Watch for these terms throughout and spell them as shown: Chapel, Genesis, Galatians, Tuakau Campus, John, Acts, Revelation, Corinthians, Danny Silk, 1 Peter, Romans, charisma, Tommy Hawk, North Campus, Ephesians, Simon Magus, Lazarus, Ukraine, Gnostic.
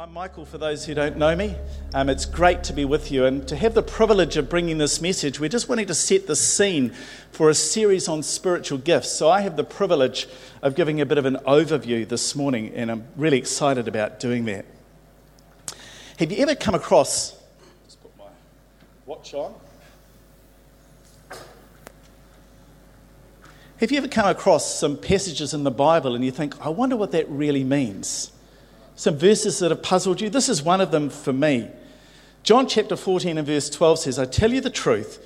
I'm Michael, for those who don't know me. It's great to be with you and to have the privilege of bringing this message. We're just wanting to set the scene for a series on spiritual gifts. So I have the privilege of giving a bit of an overview this morning, and I'm really excited about doing that. Have you ever come across... Just put my watch on. Have you ever come across some passages in the Bible and you think, I wonder what that really means? Some verses that have puzzled you. This is one of them for me. John chapter 14 and verse 12 says, I tell you the truth,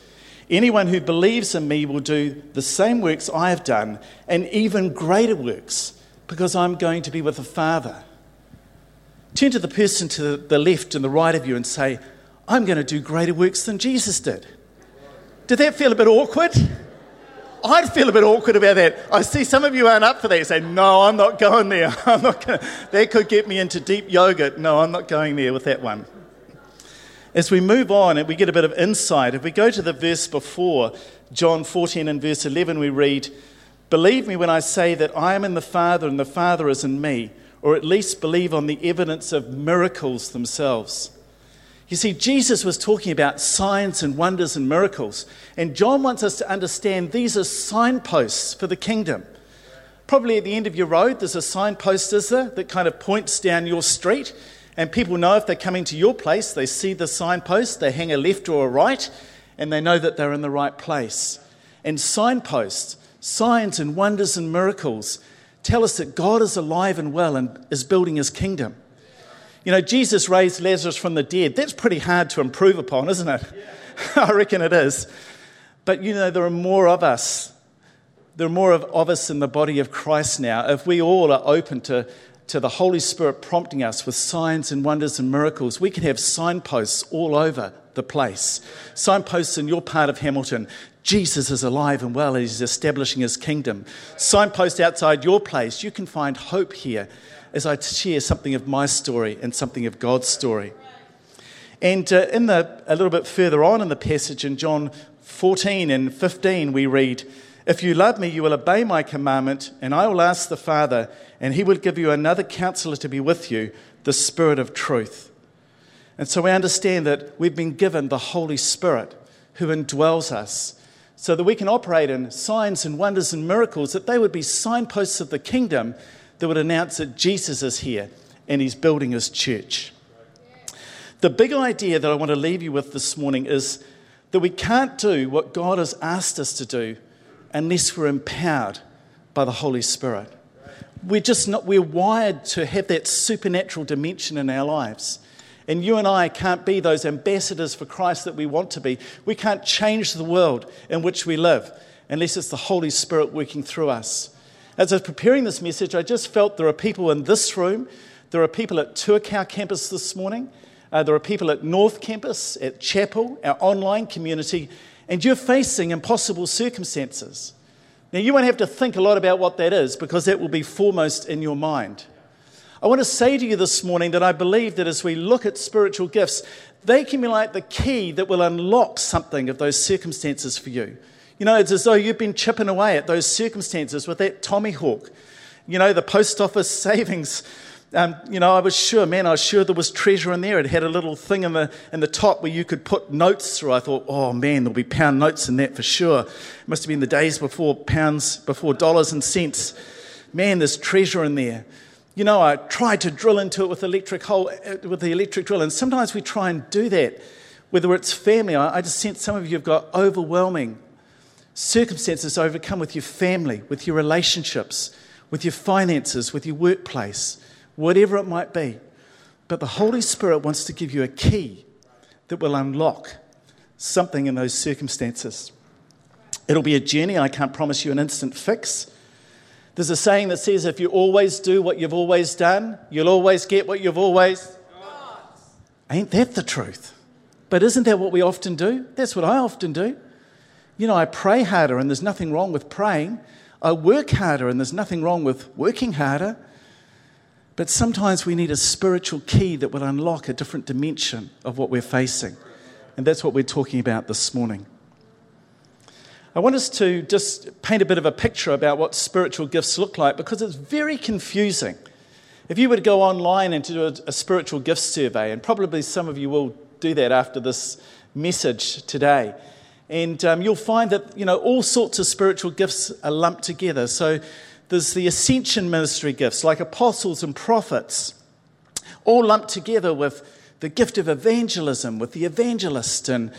anyone who believes in me will do the same works I have done and even greater works, because I'm going to be with the Father. Turn to the person to the left and the right of you and say, I'm going to do greater works than Jesus did. Did that feel a bit awkward? I'd feel a bit awkward about that. I see some of you aren't up for that. You say, no, I'm not going there. That could get me into deep yogurt. No, I'm not going there with that one. As we move on and we get a bit of insight, if we go to the verse before, John 14 and verse 11, we read, believe me when I say that I am in the Father and the Father is in me, or at least believe on the evidence of miracles themselves. You see, Jesus was talking about signs and wonders and miracles. And John wants us to understand these are signposts for the kingdom. Probably at the end of your road, there's a signpost, is there, that kind of points down your street. And people know if they're coming to your place, they see the signpost, they hang a left or a right, and they know that they're in the right place. And signposts, signs and wonders and miracles tell us that God is alive and well and is building his kingdom. You know, Jesus raised Lazarus from the dead. That's pretty hard to improve upon, isn't it? Yeah. I reckon it is. But, you know, there are more of us. There are more of us in the body of Christ now. If we all are open to the Holy Spirit prompting us with signs and wonders and miracles, we can have signposts all over the place. Signposts in your part of Hamilton. Jesus is alive and well and he's establishing his kingdom. Signpost outside your place. You can find hope here, as I share something of my story and something of God's story. And a little bit further on in the passage in John 14 and 15, we read, if you love me, you will obey my commandment, and I will ask the Father, and he will give you another counselor to be with you, the Spirit of truth. And so we understand that we've been given the Holy Spirit who indwells us, so that we can operate in signs and wonders and miracles, that they would be signposts of the kingdom that would announce that Jesus is here and he's building his church. The big idea that I want to leave you with this morning is that we can't do what God has asked us to do unless we're empowered by the Holy Spirit. We're wired to have that supernatural dimension in our lives. And you and I can't be those ambassadors for Christ that we want to be. We can't change the world in which we live unless it's the Holy Spirit working through us. As I was preparing this message, I just felt there are people in this room, there are people at Tuakau Campus this morning, there are people at North Campus, at Chapel, our online community, and you're facing impossible circumstances. Now, you won't have to think a lot about what that is, because that will be foremost in your mind. I want to say to you this morning that I believe that as we look at spiritual gifts, they can be like the key that will unlock something of those circumstances for you. You know, it's as though you've been chipping away at those circumstances with that Tommy Hawk. You know, the post office savings. I was sure there was treasure in there. It had a little thing in the top where you could put notes through. I thought, oh man, there'll be pound notes in that for sure. It must have been the days before pounds, before dollars and cents. Man, there's treasure in there. You know, I tried to drill into it with the electric drill, and sometimes we try and do that. Whether it's family, I just sense some of you have got overwhelming circumstances overcome with your family, with your relationships, with your finances, with your workplace, whatever it might be. But the Holy Spirit wants to give you a key that will unlock something in those circumstances. It'll be a journey. I can't promise you an instant fix. There's a saying that says, if you always do what you've always done, you'll always get what you've always got. Ain't that the truth? But isn't that what we often do? That's what I often do. You know, I pray harder, and there's nothing wrong with praying. I work harder, and there's nothing wrong with working harder. But sometimes we need a spiritual key that will unlock a different dimension of what we're facing. And that's what we're talking about this morning. I want us to just paint a bit of a picture about what spiritual gifts look like, because it's very confusing. If you were to go online and to do a spiritual gift survey, and probably some of you will do that after this message today, and you'll find that, you know, all sorts of spiritual gifts are lumped together. So there's the ascension ministry gifts, like apostles and prophets, all lumped together with the gift of evangelism, with the evangelist, and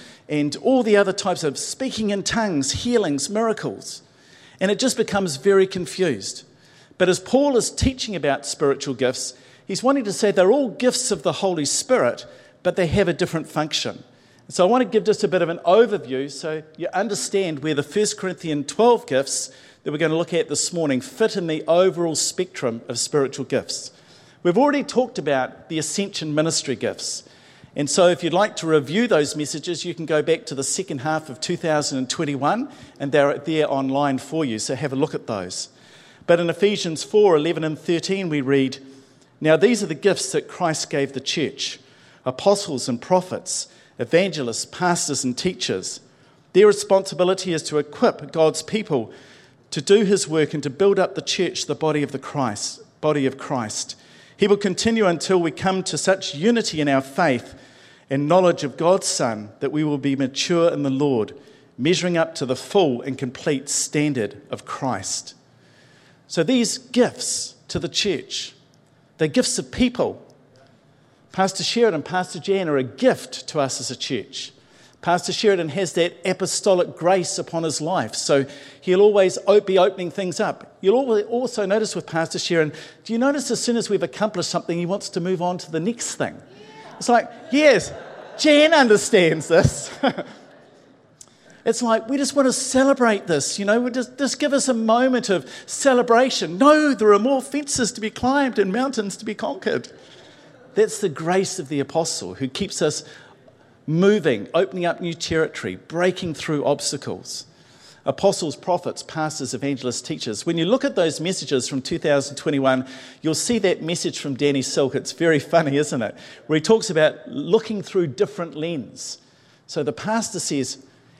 all the other types of speaking in tongues, healings, miracles. And it just becomes very confused. But as Paul is teaching about spiritual gifts, he's wanting to say they're all gifts of the Holy Spirit, but they have a different function. So I want to give just a bit of an overview so you understand where the 1 Corinthians 12 gifts that we're going to look at this morning fit in the overall spectrum of spiritual gifts. We've already talked about the ascension ministry gifts. And so if you'd like to review those messages, you can go back to the second half of 2021, and they're there online for you, so have a look at those. But in Ephesians 4:11 and 13, we read, "Now these are the gifts that Christ gave the church, apostles and prophets, evangelists, pastors and teachers. Their responsibility is to equip God's people to do his work and to build up the church, the body of Christ. He will continue until we come to such unity in our faith and knowledge of God's Son that we will be mature in the Lord, measuring up to the full and complete standard of Christ." So these gifts to the church, they're gifts of people. Pastor Sheridan, Pastor Jan are a gift to us as a church. Pastor Sheridan has that apostolic grace upon his life, so he'll always be opening things up. You'll also notice with Pastor Sheridan, do you notice as soon as we've accomplished something, he wants to move on to the next thing? Yeah. It's like, yes, Jan understands this. It's like, we just want to celebrate this, you know, we just give us a moment of celebration. No, there are more fences to be climbed and mountains to be conquered. That's the grace of the apostle who keeps us moving, opening up new territory, breaking through obstacles. Apostles, prophets, pastors, evangelists, teachers. When you look at those messages from 2021, you'll see that message from Danny Silk. It's very funny, isn't it? Where he talks about looking through different lenses. So the pastor says,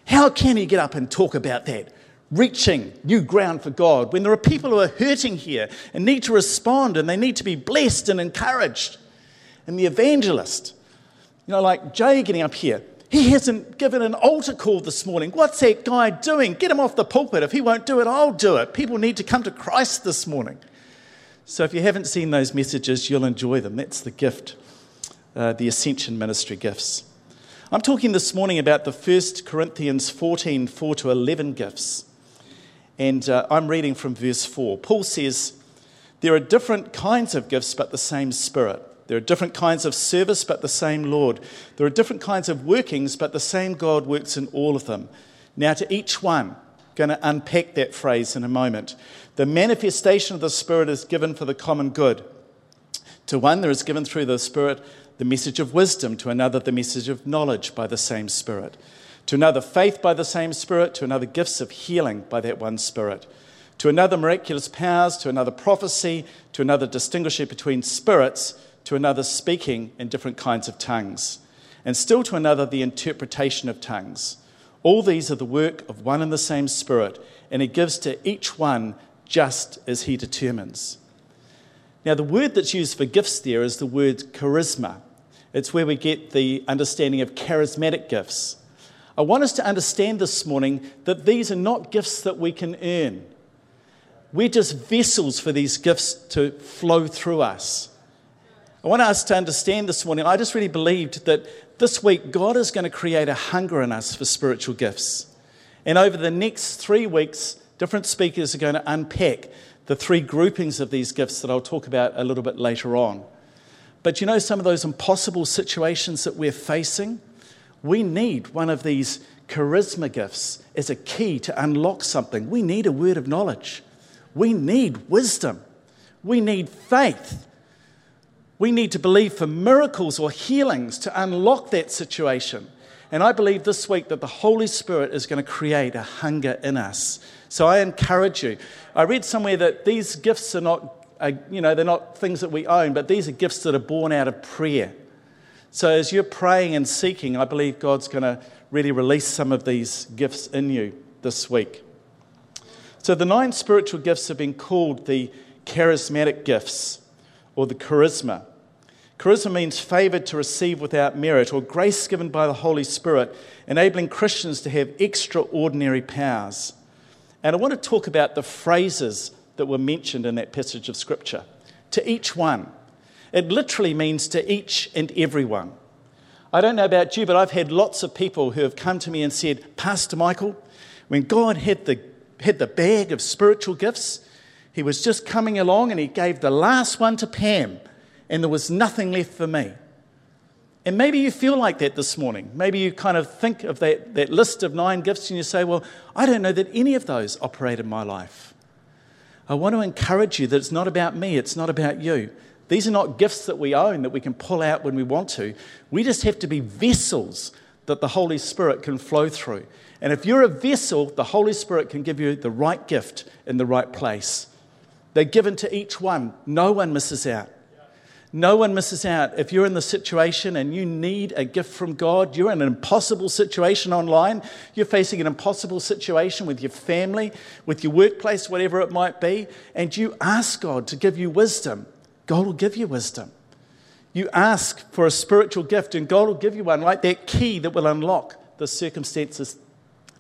how can he get up and talk about that? Reaching new ground for God when there are people who are hurting here and need to respond and they need to be blessed and encouraged. And the evangelist, you know, like Jay getting up here, he hasn't given an altar call this morning. What's that guy doing? Get him off the pulpit. If he won't do it, I'll do it. People need to come to Christ this morning. So if you haven't seen those messages, you'll enjoy them. That's the gift, the ascension ministry gifts. I'm talking this morning about the 1 Corinthians 14, 4 to 11 gifts. And I'm reading from verse 4. Paul says, there are different kinds of gifts, but the same Spirit. There are different kinds of service, but the same Lord. There are different kinds of workings, but the same God works in all of them. Now to each one, I'm going to unpack that phrase in a moment. The manifestation of the Spirit is given for the common good. To one, there is given through the Spirit the message of wisdom, to another the message of knowledge by the same Spirit, to another faith by the same Spirit, to another gifts of healing by that one Spirit, to another miraculous powers, to another prophecy, to another distinguishing between spirits, to another speaking in different kinds of tongues, and still to another the interpretation of tongues. All these are the work of one and the same Spirit, and he gives to each one just as he determines. Now, the word that's used for gifts there is the word charisma. It's where we get the understanding of charismatic gifts. I want us to understand this morning that these are not gifts that we can earn. We're just vessels for these gifts to flow through us. I want us to understand this morning, I just really believed that this week God is going to create a hunger in us for spiritual gifts. And over the next 3 weeks, different speakers are going to unpack the three groupings of these gifts that I'll talk about a little bit later on. But you know, some of those impossible situations that we're facing, we need one of these charisma gifts as a key to unlock something. We need a word of knowledge. We need wisdom. We need faith. We need to believe for miracles or healings to unlock that situation. And I believe this week that the Holy Spirit is going to create a hunger in us. So I encourage you. I read somewhere that these gifts are not, they're not things that we own, but these are gifts that are born out of prayer. So as you're praying and seeking, I believe God's going to really release some of these gifts in you this week. So the 9 spiritual gifts have been called the charismatic gifts, or the charisma. Charisma means favoured to receive without merit, or grace given by the Holy Spirit, enabling Christians to have extraordinary powers. And I want to talk about the phrases that were mentioned in that passage of Scripture. To each one. It literally means to each and everyone. I don't know about you, but I've had lots of people who have come to me and said, Pastor Michael, when God had the bag of spiritual gifts, he was just coming along and he gave the last one to Pam, and there was nothing left for me. And maybe you feel like that this morning. Maybe you kind of think of that list of 9 gifts and you say, well, I don't know that any of those operate in my life. I want to encourage you that it's not about me, it's not about you. These are not gifts that we own that we can pull out when we want to. We just have to be vessels that the Holy Spirit can flow through. And if you're a vessel, the Holy Spirit can give you the right gift in the right place. They're given to each one. No one misses out. No one misses out. If you're in the situation and you need a gift from God, you're in an impossible situation online, you're facing an impossible situation with your family, with your workplace, whatever it might be, and you ask God to give you wisdom, God will give you wisdom. You ask for a spiritual gift and God will give you one, like that key that will unlock the circumstances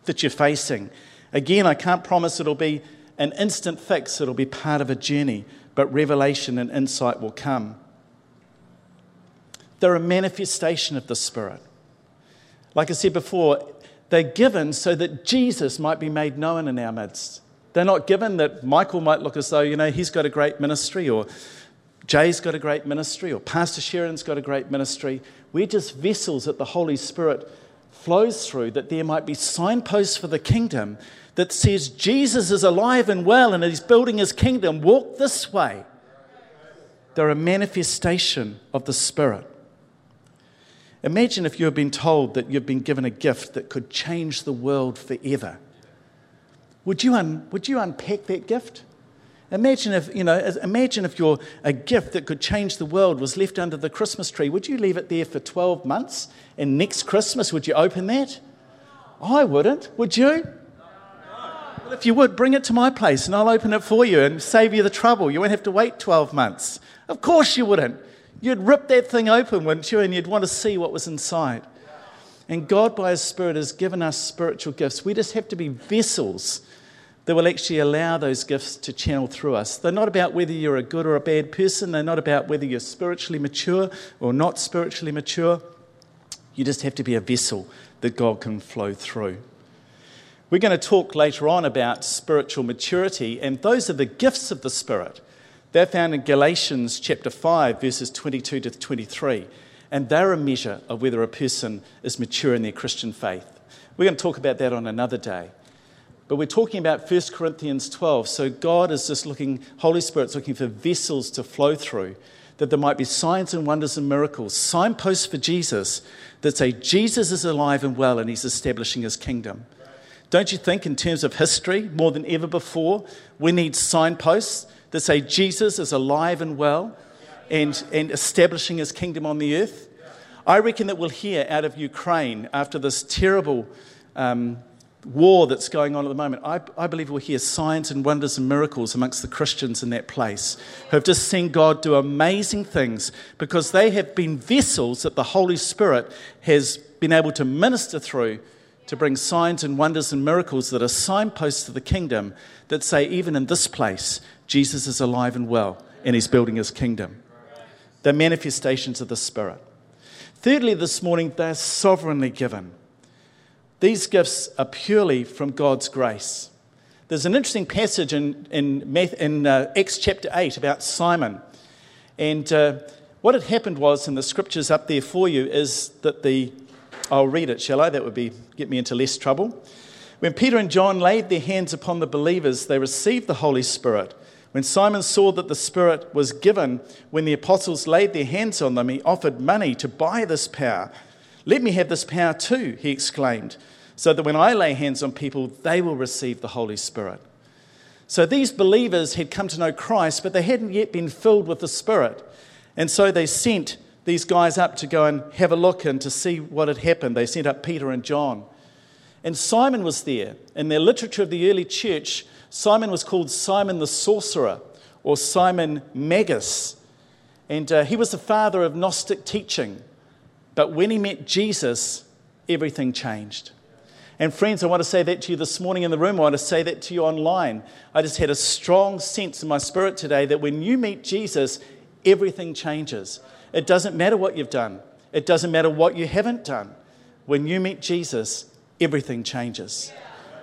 that you're facing. Again, I can't promise it'll be an instant fix, it'll be part of a journey, but revelation and insight will come. They're a manifestation of the Spirit. Like I said before, they're given so that Jesus might be made known in our midst. They're not given that Michael might look as though, he's got a great ministry, or Jay's got a great ministry, or Pastor Sharon's got a great ministry. We're just vessels that the Holy Spirit flows through, that there might be signposts for the kingdom that says Jesus is alive and well and he's building his kingdom. Walk this way. They're a manifestation of the Spirit. Imagine if you had been told that you've been given a gift that could change the world forever. Would you unpack that gift? Imagine if your a gift that could change the world was left under the Christmas tree. Would you leave it there for 12 months? And next Christmas, would you open that? I wouldn't. Would you? Well, if you would, bring it to my place and I'll open it for you and save you the trouble. You won't have to wait 12 months. Of course you wouldn't. You'd rip that thing open, wouldn't you? And you'd want to see what was inside. And God, by His Spirit, has given us spiritual gifts. We just have to be vessels that will actually allow those gifts to channel through us. They're not about whether you're a good or a bad person. They're not about whether you're spiritually mature or not spiritually mature. You just have to be a vessel that God can flow through. We're going to talk later on about spiritual maturity, and those are the gifts of the Spirit. They're found in Galatians chapter 5, verses 22 to 23, and they're a measure of whether a person is mature in their Christian faith. We're going to talk about that on another day. But we're talking about 1 Corinthians 12, so God is just looking, Holy Spirit's looking for vessels to flow through, that there might be signs and wonders and miracles, signposts for Jesus that say Jesus is alive and well and he's establishing his kingdom. Don't you think, in terms of history, more than ever before, we need signposts that say Jesus is alive and well and establishing his kingdom on the earth? I reckon that we'll hear out of Ukraine after this terrible war that's going on at the moment. I believe we'll hear signs and wonders and miracles amongst the Christians in that place who have just seen God do amazing things because they have been vessels that the Holy Spirit has been able to minister through, to bring signs and wonders and miracles that are signposts to the kingdom that say, even in this place, Jesus is alive and well, and he's building his kingdom. They're manifestations of the Spirit. Thirdly, this morning, they're sovereignly given. These gifts are purely from God's grace. There's an interesting passage in Acts chapter 8 about Simon. And what had happened was, and the scripture's up there for you, is that I'll read it, shall I? That would get me into less trouble. When Peter and John laid their hands upon the believers, they received the Holy Spirit. When Simon saw that the Spirit was given when the apostles laid their hands on them, he offered money to buy this power. Let me have this power too, he exclaimed, so that when I lay hands on people, they will receive the Holy Spirit. So these believers had come to know Christ, but they hadn't yet been filled with the Spirit. And so they sent these guys up to go and have a look and to see what had happened. They sent up Peter and John. And Simon was there. In the literature of the early church, Simon was called Simon the Sorcerer, or Simon Magus. And he was the father of Gnostic teaching. But when he met Jesus, everything changed. And friends, I want to say that to you this morning in the room. I want to say that to you online. I just had a strong sense in my spirit today that when you meet Jesus, everything changes. It doesn't matter what you've done. It doesn't matter what you haven't done. When you meet Jesus, everything changes.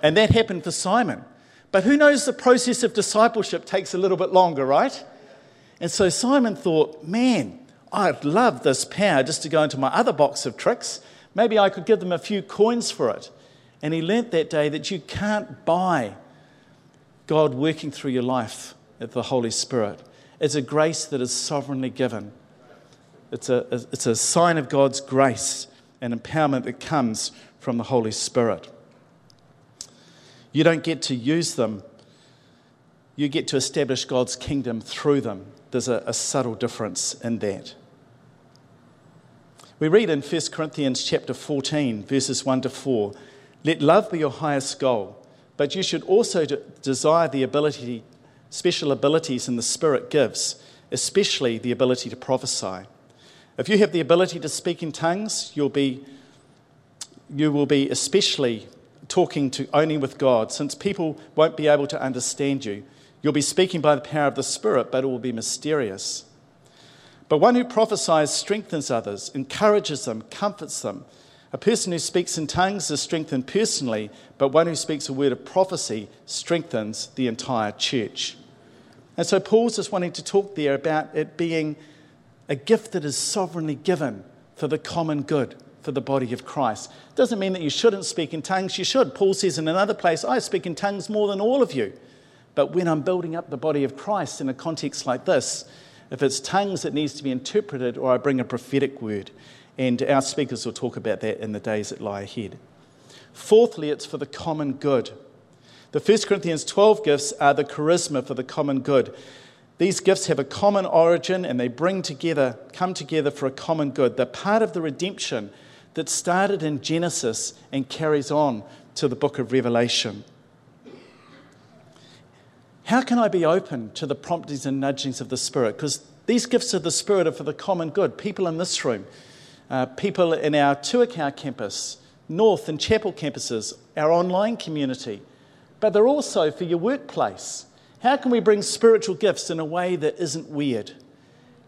And that happened for Simon. But who knows, the process of discipleship takes a little bit longer, right? And so Simon thought, man, I'd love this power just to go into my other box of tricks. Maybe I could give them a few coins for it. And he learnt that day that you can't buy God working through your life at the Holy Spirit. It's a grace that is sovereignly given. It's a sign of God's grace and empowerment that comes from the Holy Spirit. You don't get to use them. You get to establish God's kingdom through them. There's a subtle difference in that. We read in 1 Corinthians chapter 14, verses 1 to 4, "Let love be your highest goal, but you should also desire the ability, special abilities in the Spirit gives, especially the ability to prophesy. If you have the ability to speak in tongues, you will be especially talking to only with God, since people won't be able to understand you. You'll be speaking by the power of the Spirit, but it will be mysterious. But one who prophesies strengthens others, encourages them, comforts them. A person who speaks in tongues is strengthened personally, but one who speaks a word of prophecy strengthens the entire church." And so Paul's just wanting to talk there about it being a gift that is sovereignly given for the common good, for the body of Christ. It doesn't mean that you shouldn't speak in tongues. You should. Paul says in another place, I speak in tongues more than all of you. But when I'm building up the body of Christ in a context like this, if it's tongues, it needs to be interpreted, or I bring a prophetic word. And our speakers will talk about that in the days that lie ahead. Fourthly, it's for the common good. The 1 Corinthians 12 gifts are the charisma for the common good. These gifts have a common origin and they come together for a common good. They're part of the redemption that started in Genesis and carries on to the book of Revelation. How can I be open to the promptings and nudgings of the Spirit? Because these gifts of the Spirit are for the common good. People in this room, people in our Tuakau campus, North and Chapel campuses, our online community, but they're also for your workplace. How can we bring spiritual gifts in a way that isn't weird?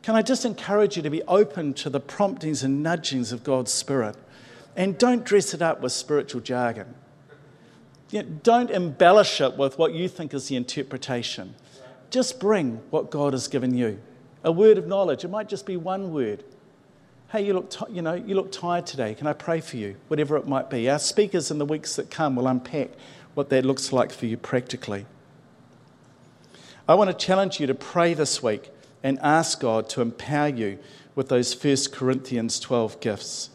Can I just encourage you to be open to the promptings and nudgings of God's Spirit? And don't dress it up with spiritual jargon. You know, don't embellish it with what you think is the interpretation. Just bring what God has given you. A word of knowledge. It might just be one word. Hey, you look tired today. Can I pray for you? Whatever it might be. Our speakers in the weeks that come will unpack what that looks like for you practically. I want to challenge you to pray this week and ask God to empower you with those 1 Corinthians 12 gifts.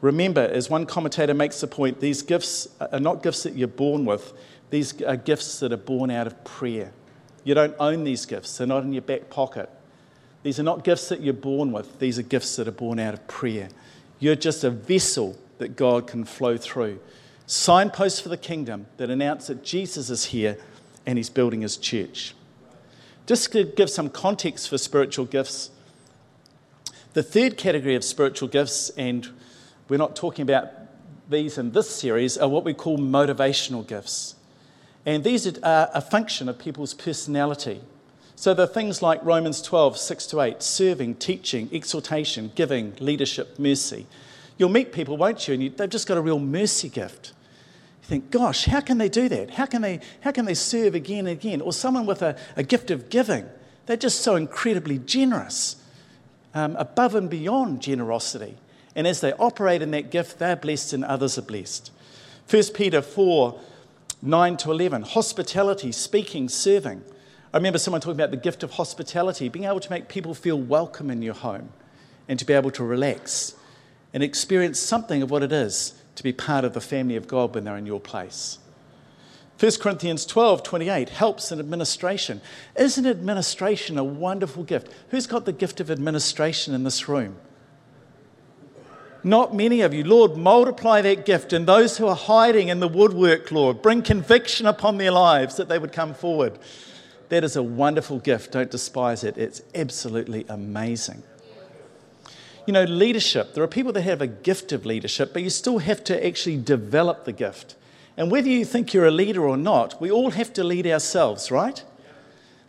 Remember, as one commentator makes the point, these gifts are not gifts that you're born with. These are gifts that are born out of prayer. You don't own these gifts. They're not in your back pocket. These are not gifts that you're born with. These are gifts that are born out of prayer. You're just a vessel that God can flow through. Signposts for the kingdom that announce that Jesus is here and he's building his church. Just to give some context for spiritual gifts, the third category of spiritual gifts, and we're not talking about these in this series, are what we call motivational gifts. And these are a function of people's personality. So there are things like Romans 12, 6 to 8, serving, teaching, exhortation, giving, leadership, mercy. You'll meet people, won't you? And they've just got a real mercy gift. You think, gosh, how can they do that? How can they serve again and again? Or someone with a gift of giving. They're just so incredibly generous, above and beyond generosity. And as they operate in that gift, they're blessed and others are blessed. 1 Peter 4, 9 to 11, hospitality, speaking, serving. I remember someone talking about the gift of hospitality, being able to make people feel welcome in your home and to be able to relax and experience something of what it is to be part of the family of God when they're in your place. 1 Corinthians 12, 28, helps in administration. Isn't administration a wonderful gift? Who's got the gift of administration in this room? Not many of you. Lord, multiply that gift, and those who are hiding in the woodwork, Lord, bring conviction upon their lives that they would come forward. That is a wonderful gift. Don't despise it. It's absolutely amazing. You know, leadership. There are people that have a gift of leadership, but you still have to actually develop the gift. And whether you think you're a leader or not, we all have to lead ourselves, right?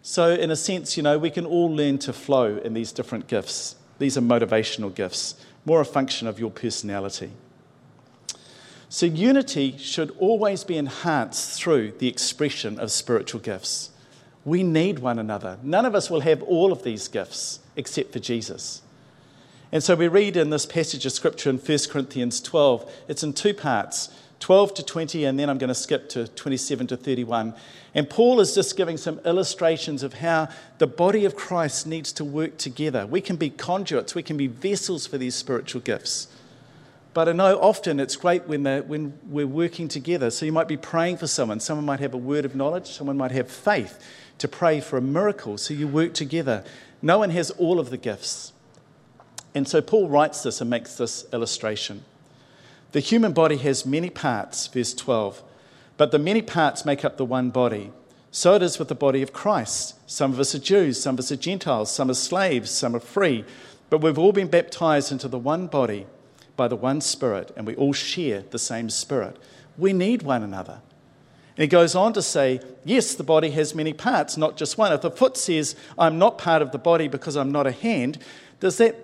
So in a sense, you know, we can all learn to flow in these different gifts. These are motivational gifts, more a function of your personality. So unity should always be enhanced through the expression of spiritual gifts. We need one another. None of us will have all of these gifts except for Jesus. And so we read in this passage of Scripture in 1 Corinthians 12, it's in two parts, 12 to 20, and then I'm going to skip to 27 to 31. And Paul is just giving some illustrations of how the body of Christ needs to work together. We can be conduits, we can be vessels for these spiritual gifts. But I know often it's great when we're working together. So you might be praying for someone. Someone might have a word of knowledge. Someone might have faith to pray for a miracle. So you work together. No one has all of the gifts. And so Paul writes this and makes this illustration. The human body has many parts, verse 12, but the many parts make up the one body. So it is with the body of Christ. Some of us are Jews, some of us are Gentiles, some are slaves, some are free. But we've all been baptized into the one body by the one Spirit, and we all share the same Spirit. We need one another. And he goes on to say, yes, the body has many parts, not just one. If the foot says, I'm not part of the body because I'm not a hand, that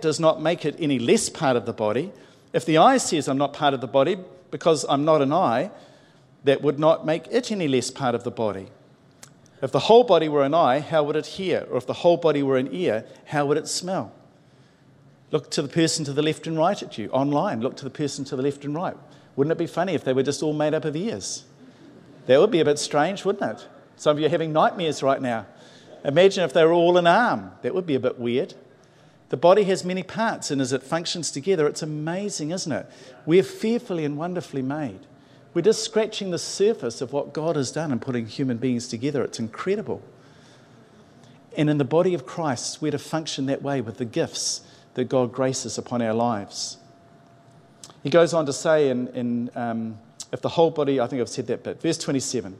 does not make it any less part of the body. If the eye says, I'm not part of the body because I'm not an eye, that would not make it any less part of the body. If the whole body were an eye, how would it hear? Or if the whole body were an ear, how would it smell? Look to the person to the left and right at you. Online, look to the person to the left and right. Wouldn't it be funny if they were just all made up of ears? That would be a bit strange, wouldn't it? Some of you are having nightmares right now. Imagine if they were all an arm. That would be a bit weird. The body has many parts, and as it functions together, it's amazing, isn't it? We're fearfully and wonderfully made. We're just scratching the surface of what God has done in putting human beings together. It's incredible. And in the body of Christ, we're to function that way with the gifts that God graces upon our lives. He goes on to say if the whole body, I think I've said that bit, verse 27,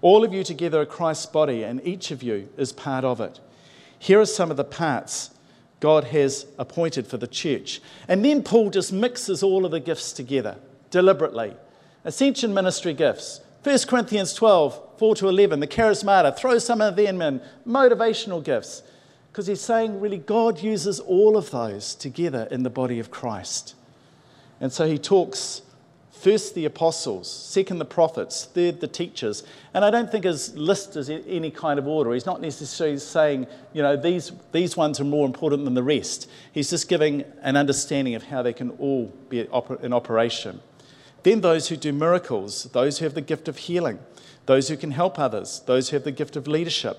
all of you together are Christ's body and each of you is part of it. Here are some of the parts God has appointed for the church. And then Paul just mixes all of the gifts together deliberately. Ascension ministry gifts, 1 Corinthians 12, 4 to 11, the charismata, throw some of them in, motivational gifts. Because he's saying, really, God uses all of those together in the body of Christ. And so he talks first the apostles, second the prophets, third the teachers. And I don't think his list is in any kind of order. He's not necessarily saying, you know, these ones are more important than the rest. He's just giving an understanding of how they can all be in operation. Then those who do miracles, those who have the gift of healing, those who can help others, those who have the gift of leadership,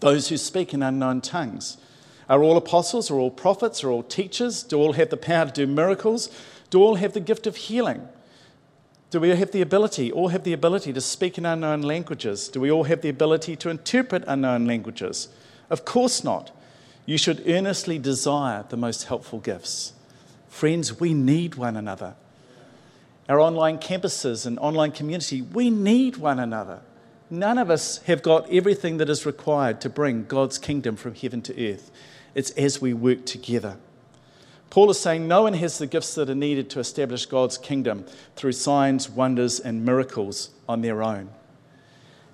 those who speak in unknown tongues. Are all apostles? Are all prophets? Are all teachers? Do all have the power to do miracles? Do all have the gift of healing? Do we have the ability? All have the ability to speak in unknown languages? Do we all have the ability to interpret unknown languages? Of course not. You should earnestly desire the most helpful gifts. Friends, we need one another. Our online campuses and online community, we need one another. None of us have got everything that is required to bring God's kingdom from heaven to earth. It's as we work together. Paul is saying no one has the gifts that are needed to establish God's kingdom through signs, wonders, and miracles on their own.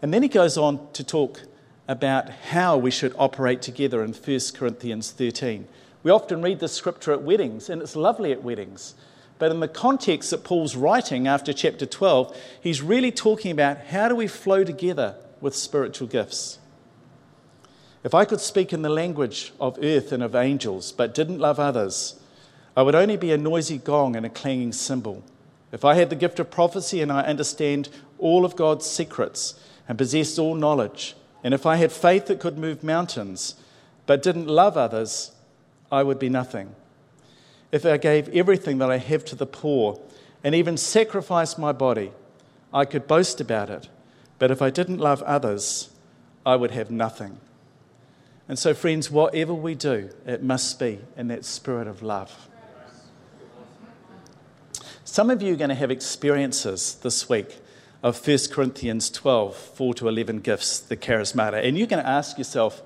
And then he goes on to talk about how we should operate together in 1 Corinthians 13. We often read this scripture at weddings, and it's lovely at weddings. But in the context that Paul's writing after chapter 12, he's really talking about how do we flow together with spiritual gifts. If I could speak in the language of earth and of angels, but didn't love others, I would only be a noisy gong and a clanging cymbal. If I had the gift of prophecy and I understand all of God's secrets and possessed all knowledge, and if I had faith that could move mountains, but didn't love others, I would be nothing. If I gave everything that I have to the poor and even sacrificed my body, I could boast about it. But if I didn't love others, I would have nothing. And so, friends, whatever we do, it must be in that spirit of love. Some of you are going to have experiences this week of 1 Corinthians 12, 4-11 gifts, the charismata. And you can ask yourself,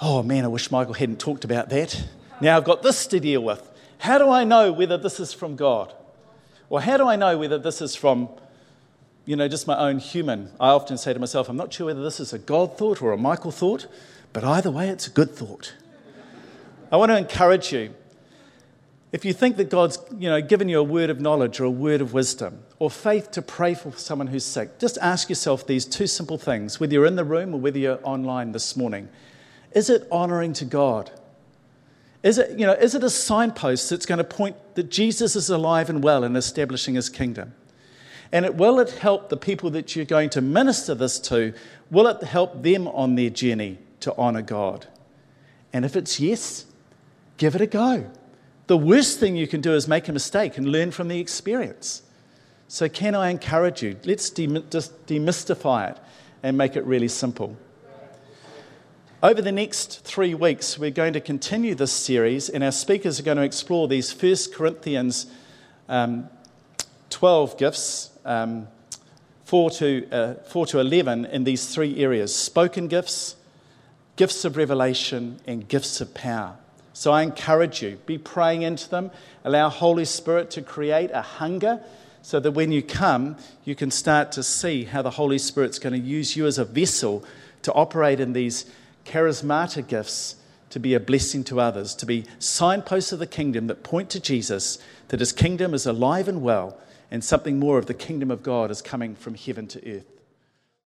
oh man, I wish Michael hadn't talked about that. Now I've got this to deal with. How do I know whether this is from God? Or how do I know whether this is from, you know, just my own human? I often say to myself, I'm not sure whether this is a God thought or a Michael thought, but either way, it's a good thought. I want to encourage you. If you think that God's, you know, given you a word of knowledge or a word of wisdom or faith to pray for someone who's sick, just ask yourself these two simple things, whether you're in the room or whether you're online this morning. Is it honouring to God? Is it, you know, is it a signpost that's going to point that Jesus is alive and well and establishing his kingdom? And it, will it help the people that you're going to minister this to? Will it help them on their journey to honour God? And if it's yes, give it a go. The worst thing you can do is make a mistake and learn from the experience. So can I encourage you? Let's just demystify it and make it really simple. Over the next 3 weeks, we're going to continue this series, and our speakers are going to explore these 1 Corinthians 12 gifts, 4 to 11, in these three areas: spoken gifts, gifts of revelation, and gifts of power. So I encourage you, be praying into them. Allow Holy Spirit to create a hunger so that when you come, you can start to see how the Holy Spirit's going to use you as a vessel to operate in these charismatic gifts, to be a blessing to others, to be signposts of the kingdom that point to Jesus, that his kingdom is alive and well, and something more of the kingdom of God is coming from heaven to earth.